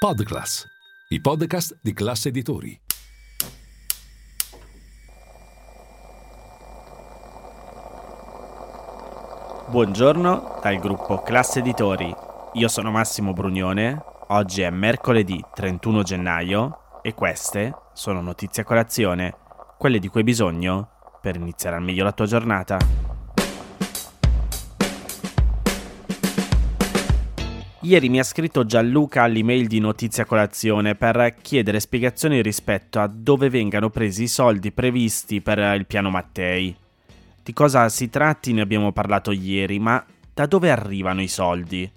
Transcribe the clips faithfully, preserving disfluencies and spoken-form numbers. PodClass, i podcast di Class Editori. Buongiorno dal gruppo Class Editori. Io sono Massimo Brunione, oggi è mercoledì trentuno gennaio e queste sono notizie a colazione, quelle di cui hai bisogno per iniziare al meglio la tua giornata. Ieri mi ha scritto Gianluca all'email di Notizia Colazione per chiedere spiegazioni rispetto a dove vengano presi i soldi previsti per il Piano Mattei. Di cosa si tratti ne abbiamo parlato ieri, ma da dove arrivano i soldi?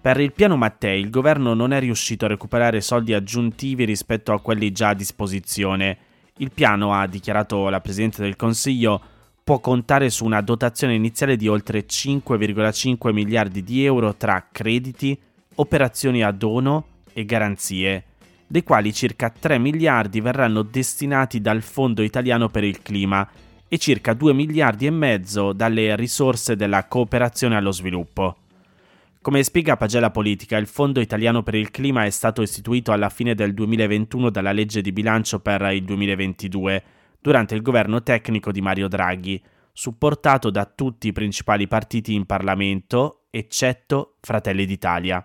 Per il Piano Mattei il governo non è riuscito a recuperare soldi aggiuntivi rispetto a quelli già a disposizione. Il piano, ha dichiarato la Presidente del Consiglio, può contare su una dotazione iniziale di oltre cinque virgola cinque miliardi di euro tra crediti, operazioni a dono e garanzie, dei quali circa tre miliardi verranno destinati dal Fondo Italiano per il Clima e circa due miliardi e mezzo dalle risorse della cooperazione allo sviluppo. Come spiega Pagella Politica, il Fondo Italiano per il Clima è stato istituito alla fine del duemilaventuno dalla legge di bilancio per il duemilaventidue, durante il governo tecnico di Mario Draghi, supportato da tutti i principali partiti in Parlamento, eccetto Fratelli d'Italia.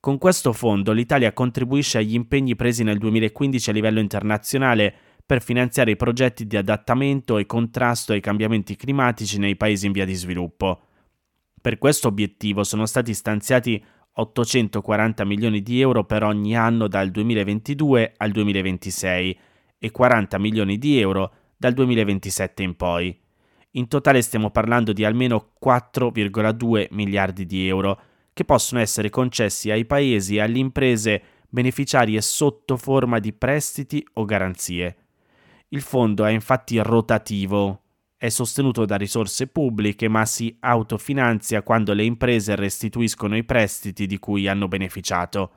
Con questo fondo l'Italia contribuisce agli impegni presi nel duemilaquindici a livello internazionale per finanziare i progetti di adattamento e contrasto ai cambiamenti climatici nei paesi in via di sviluppo. Per questo obiettivo sono stati stanziati ottocentoquaranta milioni di euro per ogni anno dal duemilaventidue al duemilaventisei, e quaranta milioni di euro dal duemilaventisette in poi. In totale stiamo parlando di almeno quattro virgola due miliardi di euro che possono essere concessi ai paesi e alle imprese beneficiarie sotto forma di prestiti o garanzie. Il fondo è infatti rotativo, è sostenuto da risorse pubbliche ma si autofinanzia quando le imprese restituiscono i prestiti di cui hanno beneficiato.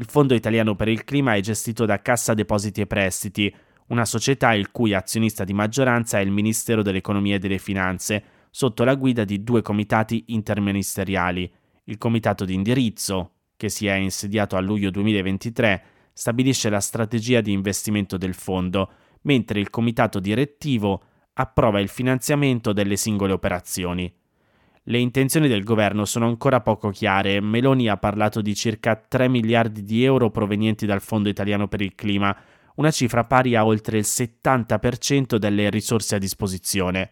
Il Fondo Italiano per il Clima è gestito da Cassa Depositi e Prestiti, una società il cui azionista di maggioranza è il Ministero dell'Economia e delle Finanze, sotto la guida di due comitati interministeriali. Il comitato di indirizzo, che si è insediato a luglio duemilaventitré, stabilisce la strategia di investimento del fondo, mentre il comitato direttivo approva il finanziamento delle singole operazioni. Le intenzioni del governo sono ancora poco chiare. Meloni ha parlato di circa tre miliardi di euro provenienti dal Fondo Italiano per il Clima, una cifra pari a oltre il settanta per cento delle risorse a disposizione.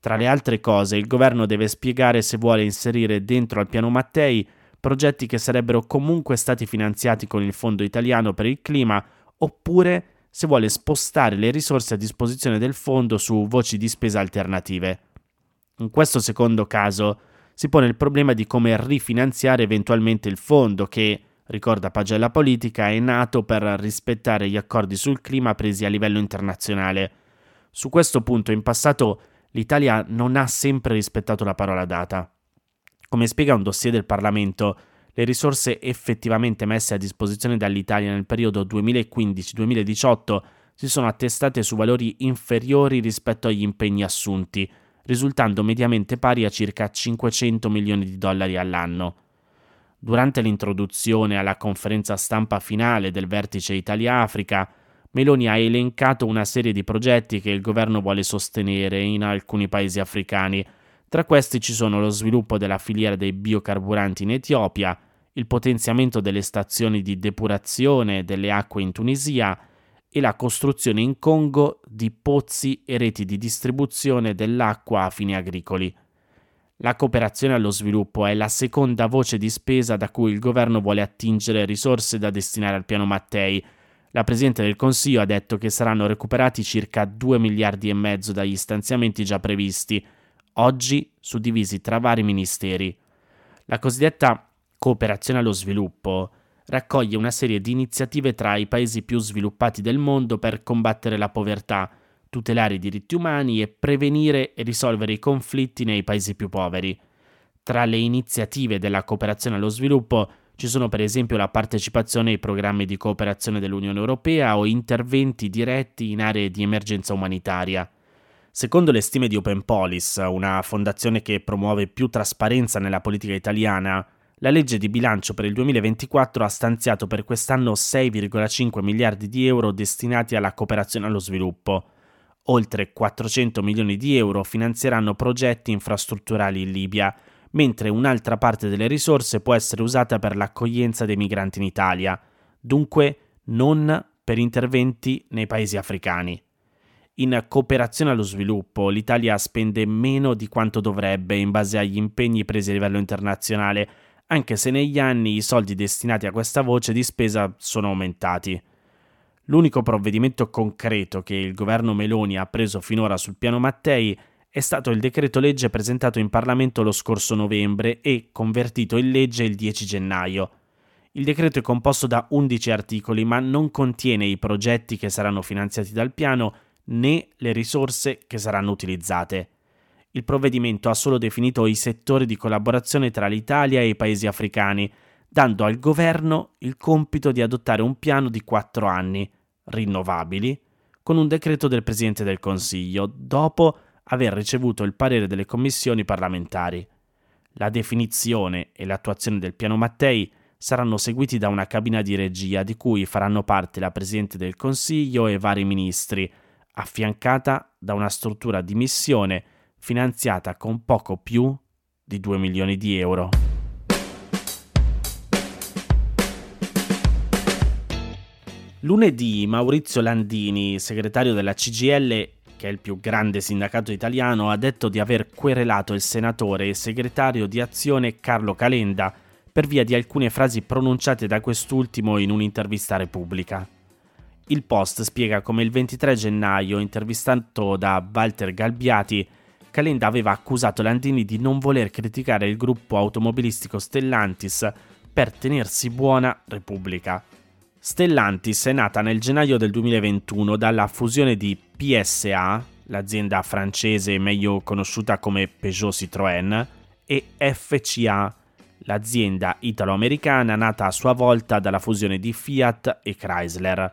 Tra le altre cose, il governo deve spiegare se vuole inserire dentro al Piano Mattei progetti che sarebbero comunque stati finanziati con il Fondo Italiano per il Clima, oppure se vuole spostare le risorse a disposizione del fondo su voci di spesa alternative. In questo secondo caso si pone il problema di come rifinanziare eventualmente il fondo che, ricorda Pagella Politica, è nato per rispettare gli accordi sul clima presi a livello internazionale. Su questo punto in passato l'Italia non ha sempre rispettato la parola data. Come spiega un dossier del Parlamento, le risorse effettivamente messe a disposizione dall'Italia nel periodo duemilaquindici duemiladiciotto si sono attestate su valori inferiori rispetto agli impegni assunti, risultando mediamente pari a circa cinquecento milioni di dollari all'anno. Durante l'introduzione alla conferenza stampa finale del Vertice Italia-Africa, Meloni ha elencato una serie di progetti che il governo vuole sostenere in alcuni paesi africani. Tra questi ci sono lo sviluppo della filiera dei biocarburanti in Etiopia, il potenziamento delle stazioni di depurazione delle acque in Tunisia, e la costruzione in Congo di pozzi e reti di distribuzione dell'acqua a fini agricoli. La cooperazione allo sviluppo è la seconda voce di spesa da cui il governo vuole attingere risorse da destinare al Piano Mattei. La Presidente del Consiglio ha detto che saranno recuperati circa due miliardi e mezzo dagli stanziamenti già previsti, oggi suddivisi tra vari ministeri. La cosiddetta cooperazione allo sviluppo raccoglie una serie di iniziative tra i paesi più sviluppati del mondo per combattere la povertà, tutelare i diritti umani e prevenire e risolvere i conflitti nei paesi più poveri. Tra le iniziative della cooperazione allo sviluppo ci sono per esempio la partecipazione ai programmi di cooperazione dell'Unione Europea o interventi diretti in aree di emergenza umanitaria. Secondo le stime di Open Polis, una fondazione che promuove più trasparenza nella politica italiana, La legge di bilancio per il duemilaventiquattro ha stanziato per quest'anno sei virgola cinque miliardi di euro destinati alla cooperazione allo sviluppo. Oltre quattrocento milioni di euro finanzieranno progetti infrastrutturali in Libia, mentre un'altra parte delle risorse può essere usata per l'accoglienza dei migranti in Italia, dunque non per interventi nei paesi africani. In cooperazione allo sviluppo, l'Italia spende meno di quanto dovrebbe in base agli impegni presi a livello internazionale, anche se negli anni i soldi destinati a questa voce di spesa sono aumentati. L'unico provvedimento concreto che il governo Meloni ha preso finora sul piano Mattei è stato il decreto legge presentato in Parlamento lo scorso novembre e convertito in legge il dieci gennaio. Il decreto è composto da undici articoli, ma non contiene i progetti che saranno finanziati dal piano né le risorse che saranno utilizzate. Il provvedimento ha solo definito i settori di collaborazione tra l'Italia e i paesi africani, dando al governo il compito di adottare un piano di quattro anni, rinnovabili, con un decreto del Presidente del Consiglio, dopo aver ricevuto il parere delle commissioni parlamentari. La definizione e l'attuazione del piano Mattei saranno seguiti da una cabina di regia di cui faranno parte la Presidente del Consiglio e vari ministri, affiancata da una struttura di missione finanziata con poco più di due milioni di euro. Lunedì Maurizio Landini, segretario della C G I L, che è il più grande sindacato italiano, ha detto di aver querelato il senatore e segretario di Azione Carlo Calenda per via di alcune frasi pronunciate da quest'ultimo in un'intervista a Repubblica. Il Post spiega come il ventitré gennaio, intervistato da Walter Galbiati, Calenda aveva accusato Landini di non voler criticare il gruppo automobilistico Stellantis per tenersi buona Repubblica. Stellantis è nata nel gennaio del duemilaventuno dalla fusione di P S A, l'azienda francese meglio conosciuta come Peugeot Citroën, e F C A, l'azienda italo-americana nata a sua volta dalla fusione di Fiat e Chrysler.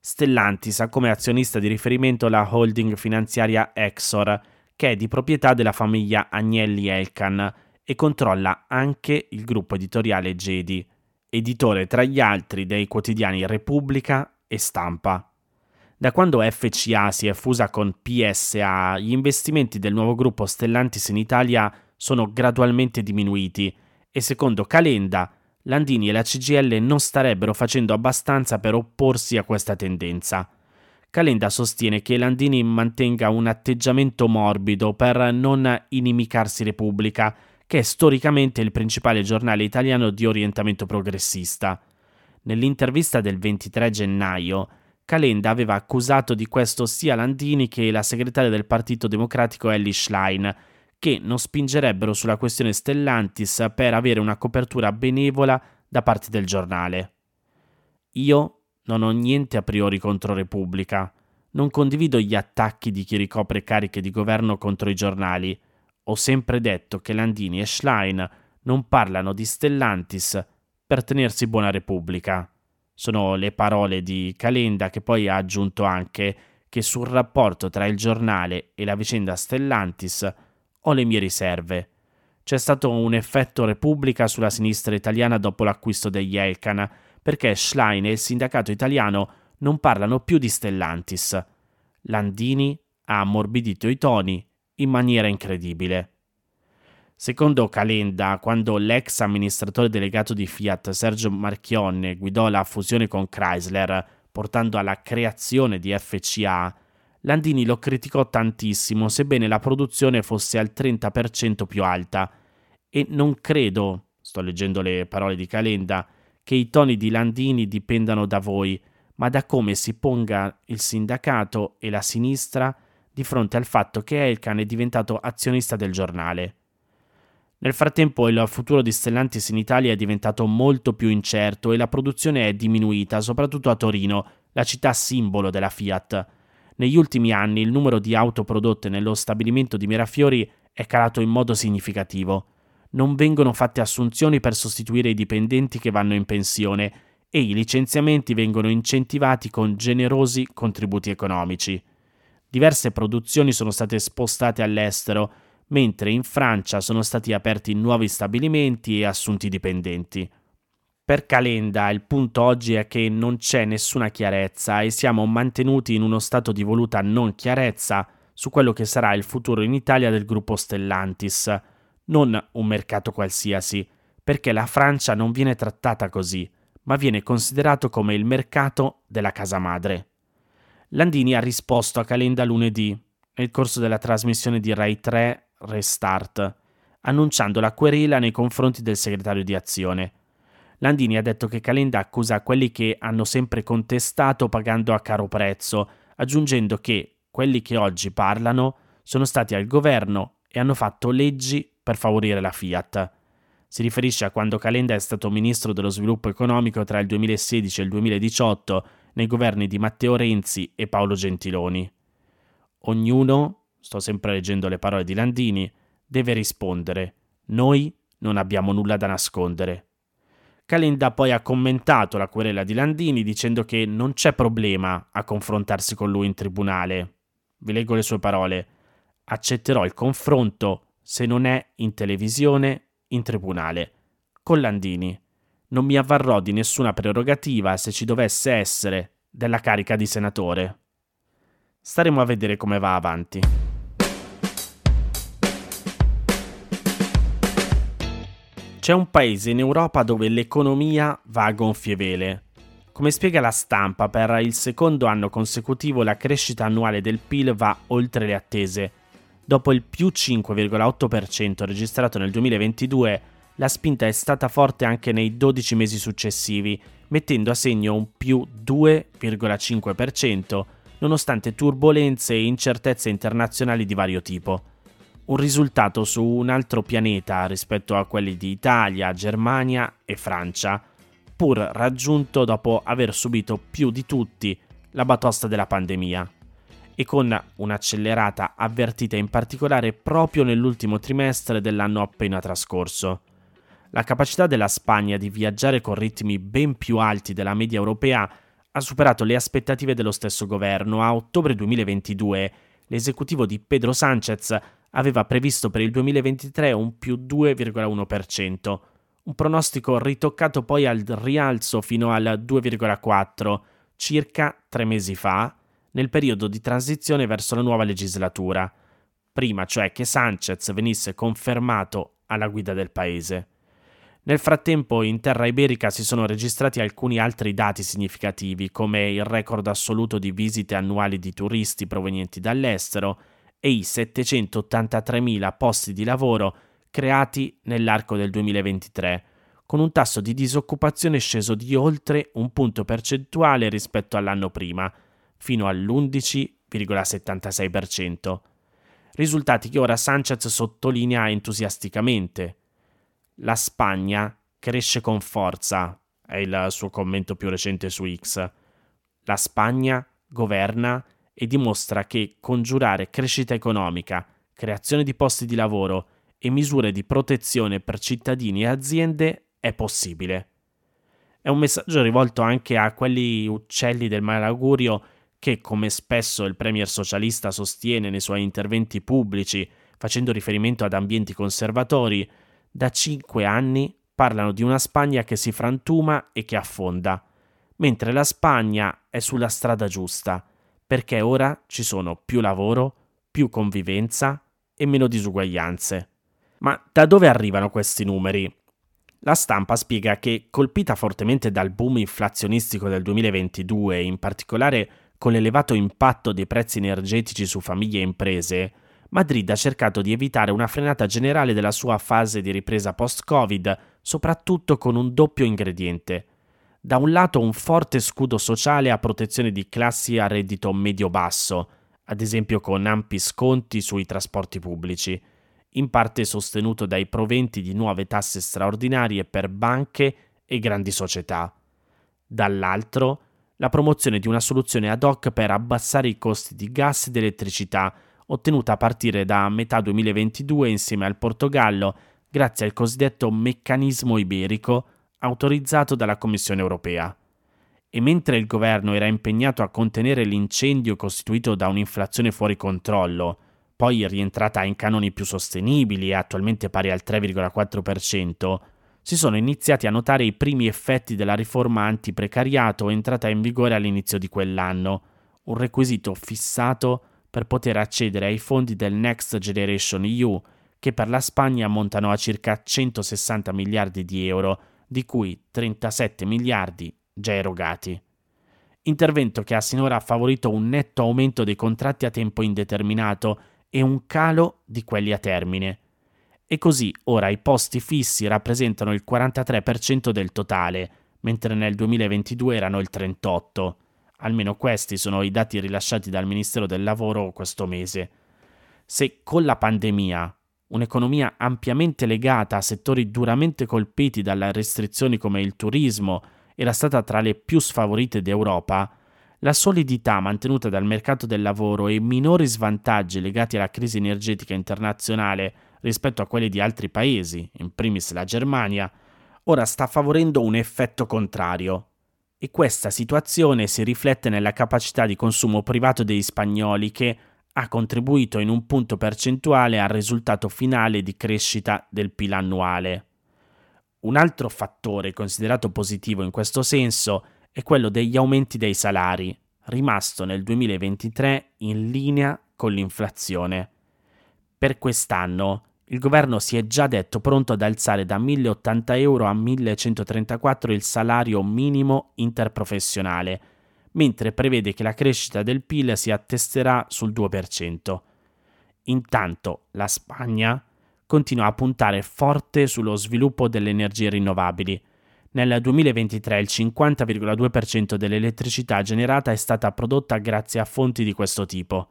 Stellantis ha come azionista di riferimento la holding finanziaria Exor, che è di proprietà della famiglia Agnelli-Elkan e controlla anche il gruppo editoriale Jedi, editore tra gli altri dei quotidiani Repubblica e Stampa. Da quando F C A si è fusa con P S A, gli investimenti del nuovo gruppo Stellantis in Italia sono gradualmente diminuiti e secondo Calenda Landini e la C G I L non starebbero facendo abbastanza per opporsi a questa tendenza. Calenda sostiene che Landini mantenga un atteggiamento morbido per non inimicarsi Repubblica, che è storicamente il principale giornale italiano di orientamento progressista. Nell'intervista del ventitré gennaio, Calenda aveva accusato di questo sia Landini che la segretaria del Partito Democratico Elly Schlein, che non spingerebbero sulla questione Stellantis per avere una copertura benevola da parte del giornale. Io non ho niente a priori contro Repubblica. Non condivido gli attacchi di chi ricopre cariche di governo contro i giornali. Ho sempre detto che Landini e Schlein non parlano di Stellantis per tenersi buona Repubblica. Sono le parole di Calenda, che poi ha aggiunto anche che sul rapporto tra il giornale e la vicenda Stellantis ho le mie riserve. C'è stato un effetto Repubblica sulla sinistra italiana dopo l'acquisto degli Elkan, perché Schlein e il sindacato italiano non parlano più di Stellantis. Landini ha ammorbidito i toni in maniera incredibile. Secondo Calenda, quando l'ex amministratore delegato di Fiat Sergio Marchionne guidò la fusione con Chrysler, portando alla creazione di F C A, Landini lo criticò tantissimo, sebbene la produzione fosse al trenta per cento più alta, e non credo, sto leggendo le parole di Calenda, che i toni di Landini dipendano da voi, ma da come si ponga il sindacato e la sinistra di fronte al fatto che Elkan è diventato azionista del giornale. Nel frattempo il futuro di Stellantis in Italia è diventato molto più incerto e la produzione è diminuita, soprattutto a Torino, la città simbolo della Fiat. Negli ultimi anni il numero di auto prodotte nello stabilimento di Mirafiori è calato in modo significativo. Non vengono fatte assunzioni per sostituire i dipendenti che vanno in pensione e i licenziamenti vengono incentivati con generosi contributi economici. Diverse produzioni sono state spostate all'estero, mentre in Francia sono stati aperti nuovi stabilimenti e assunti dipendenti. Per Calenda il punto oggi è che non c'è nessuna chiarezza e siamo mantenuti in uno stato di voluta non chiarezza su quello che sarà il futuro in Italia del gruppo Stellantis, non un mercato qualsiasi, perché la Francia non viene trattata così, ma viene considerato come il mercato della casa madre. Landini ha risposto a Calenda lunedì, nel corso della trasmissione di Rai tre Restart, annunciando la querela nei confronti del segretario di Azione. Landini ha detto che Calenda accusa quelli che hanno sempre contestato pagando a caro prezzo, aggiungendo che quelli che oggi parlano sono stati al governo e hanno fatto leggi per favorire la Fiat. Si riferisce a quando Calenda è stato ministro dello sviluppo economico tra il duemilasedici e il duemiladiciotto nei governi di Matteo Renzi e Paolo Gentiloni. Ognuno, sto sempre leggendo le parole di Landini, deve rispondere. Noi non abbiamo nulla da nascondere. Calenda poi ha commentato la querela di Landini dicendo che non c'è problema a confrontarsi con lui in tribunale. Vi leggo le sue parole. Accetterò il confronto, se non è in televisione, in tribunale. Con Landini. Non mi avvarrò di nessuna prerogativa, se ci dovesse essere, della carica di senatore. Staremo a vedere come va avanti. C'è un paese in Europa dove l'economia va a gonfie vele. Come spiega la Stampa, per il secondo anno consecutivo la crescita annuale del P I L va oltre le attese. Dopo il più cinque virgola otto per cento registrato nel duemilaventidue, la spinta è stata forte anche nei dodici mesi successivi, mettendo a segno un più due virgola cinque per cento, nonostante turbolenze e incertezze internazionali di vario tipo. Un risultato su un altro pianeta rispetto a quelli di Italia, Germania e Francia, pur raggiunto dopo aver subito più di tutti la batosta della pandemia, e con un'accelerata avvertita in particolare proprio nell'ultimo trimestre dell'anno appena trascorso. La capacità della Spagna di viaggiare con ritmi ben più alti della media europea ha superato le aspettative dello stesso governo. A ottobre duemilaventidue l'esecutivo di Pedro Sánchez aveva previsto per il duemilaventitré un più due virgola uno per cento, un pronostico ritoccato poi al rialzo fino al due virgola quattro per cento circa tre mesi fa, nel periodo di transizione verso la nuova legislatura, prima cioè che Sánchez venisse confermato alla guida del paese. Nel frattempo in terra iberica si sono registrati alcuni altri dati significativi, come il record assoluto di visite annuali di turisti provenienti dall'estero e i settecentoottantatremila posti di lavoro creati nell'arco del duemilaventitré, con un tasso di disoccupazione sceso di oltre un punto percentuale rispetto all'anno prima, fino all'undici virgola settantasei per cento. Risultati che ora Sánchez sottolinea entusiasticamente. La Spagna cresce con forza, è il suo commento più recente su X. La Spagna governa e dimostra che congiurare crescita economica, creazione di posti di lavoro e misure di protezione per cittadini e aziende è possibile. È un messaggio rivolto anche a quegli uccelli del malaugurio che, come spesso il premier socialista sostiene nei suoi interventi pubblici, facendo riferimento ad ambienti conservatori, da cinque anni parlano di una Spagna che si frantuma e che affonda, mentre la Spagna è sulla strada giusta, perché ora ci sono più lavoro, più convivenza e meno disuguaglianze. Ma da dove arrivano questi numeri? La Stampa spiega che, colpita fortemente dal boom inflazionistico del duemilaventidue, in particolare con l'elevato impatto dei prezzi energetici su famiglie e imprese, Madrid ha cercato di evitare una frenata generale della sua fase di ripresa post-Covid, soprattutto con un doppio ingrediente. Da un lato un forte scudo sociale a protezione di classi a reddito medio-basso, ad esempio con ampi sconti sui trasporti pubblici, in parte sostenuto dai proventi di nuove tasse straordinarie per banche e grandi società. Dall'altro, la promozione di una soluzione ad hoc per abbassare i costi di gas ed elettricità, ottenuta a partire da metà duemilaventidue insieme al Portogallo, grazie al cosiddetto meccanismo iberico, autorizzato dalla Commissione europea. E mentre il governo era impegnato a contenere l'incendio costituito da un'inflazione fuori controllo, poi rientrata in canoni più sostenibili e attualmente pari al tre virgola quattro per cento, si sono iniziati a notare i primi effetti della riforma antiprecariato entrata in vigore all'inizio di quell'anno, un requisito fissato per poter accedere ai fondi del Next Generation E U, che per la Spagna ammontano a circa centosessanta miliardi di euro, di cui trentasette miliardi già erogati. Intervento che ha sinora favorito un netto aumento dei contratti a tempo indeterminato e un calo di quelli a termine. E così ora i posti fissi rappresentano il quarantatré per cento del totale, mentre nel duemilaventidue erano il trentotto per cento. Almeno questi sono i dati rilasciati dal Ministero del Lavoro questo mese. Se con la pandemia, un'economia ampiamente legata a settori duramente colpiti dalle restrizioni come il turismo, era stata tra le più sfavorite d'Europa, la solidità mantenuta dal mercato del lavoro e minori svantaggi legati alla crisi energetica internazionale rispetto a quelli di altri paesi, in primis la Germania, ora sta favorendo un effetto contrario. E questa situazione si riflette nella capacità di consumo privato degli spagnoli che ha contribuito in un punto percentuale al risultato finale di crescita del P I L annuale. Un altro fattore considerato positivo in questo senso è quello degli aumenti dei salari, rimasto nel duemilaventitré in linea con l'inflazione. Per quest'anno il governo si è già detto pronto ad alzare da mille e ottanta euro a millecentotrentaquattro il salario minimo interprofessionale, mentre prevede che la crescita del P I L si attesterà sul due per cento. Intanto la Spagna continua a puntare forte sullo sviluppo delle energie rinnovabili. Nel duemilaventitré il cinquanta virgola due per cento dell'elettricità generata è stata prodotta grazie a fonti di questo tipo.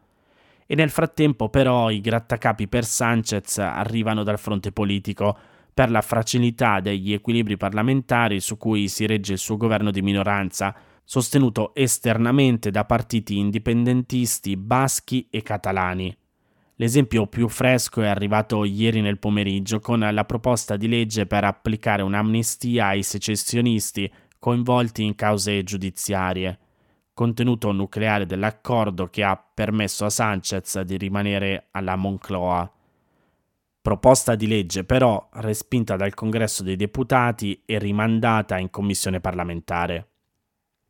E nel frattempo però i grattacapi per Sanchez arrivano dal fronte politico per la fragilità degli equilibri parlamentari su cui si regge il suo governo di minoranza, sostenuto esternamente da partiti indipendentisti baschi e catalani. L'esempio più fresco è arrivato ieri nel pomeriggio con la proposta di legge per applicare un'amnistia ai secessionisti coinvolti in cause giudiziarie. Contenuto nucleare dell'accordo che ha permesso a Sanchez di rimanere alla Moncloa. Proposta di legge però respinta dal Congresso dei Deputati e rimandata in commissione parlamentare.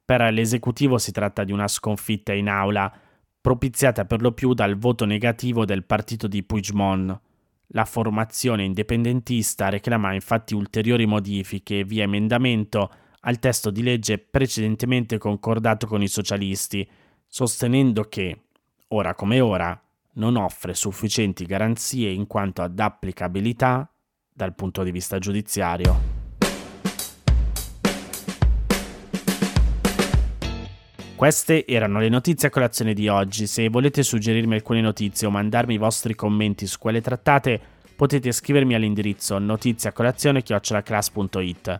Per l'esecutivo si tratta di una sconfitta in aula, propiziata per lo più dal voto negativo del partito di Puigdemont. La formazione indipendentista reclama infatti ulteriori modifiche via emendamento al testo di legge precedentemente concordato con i socialisti, sostenendo che, ora come ora, non offre sufficienti garanzie in quanto ad applicabilità dal punto di vista giudiziario. Queste erano le notizie a colazione di oggi. Se volete suggerirmi alcune notizie o mandarmi i vostri commenti su quelle trattate, potete scrivermi all'indirizzo notiziacolazione chiocciola class punto it.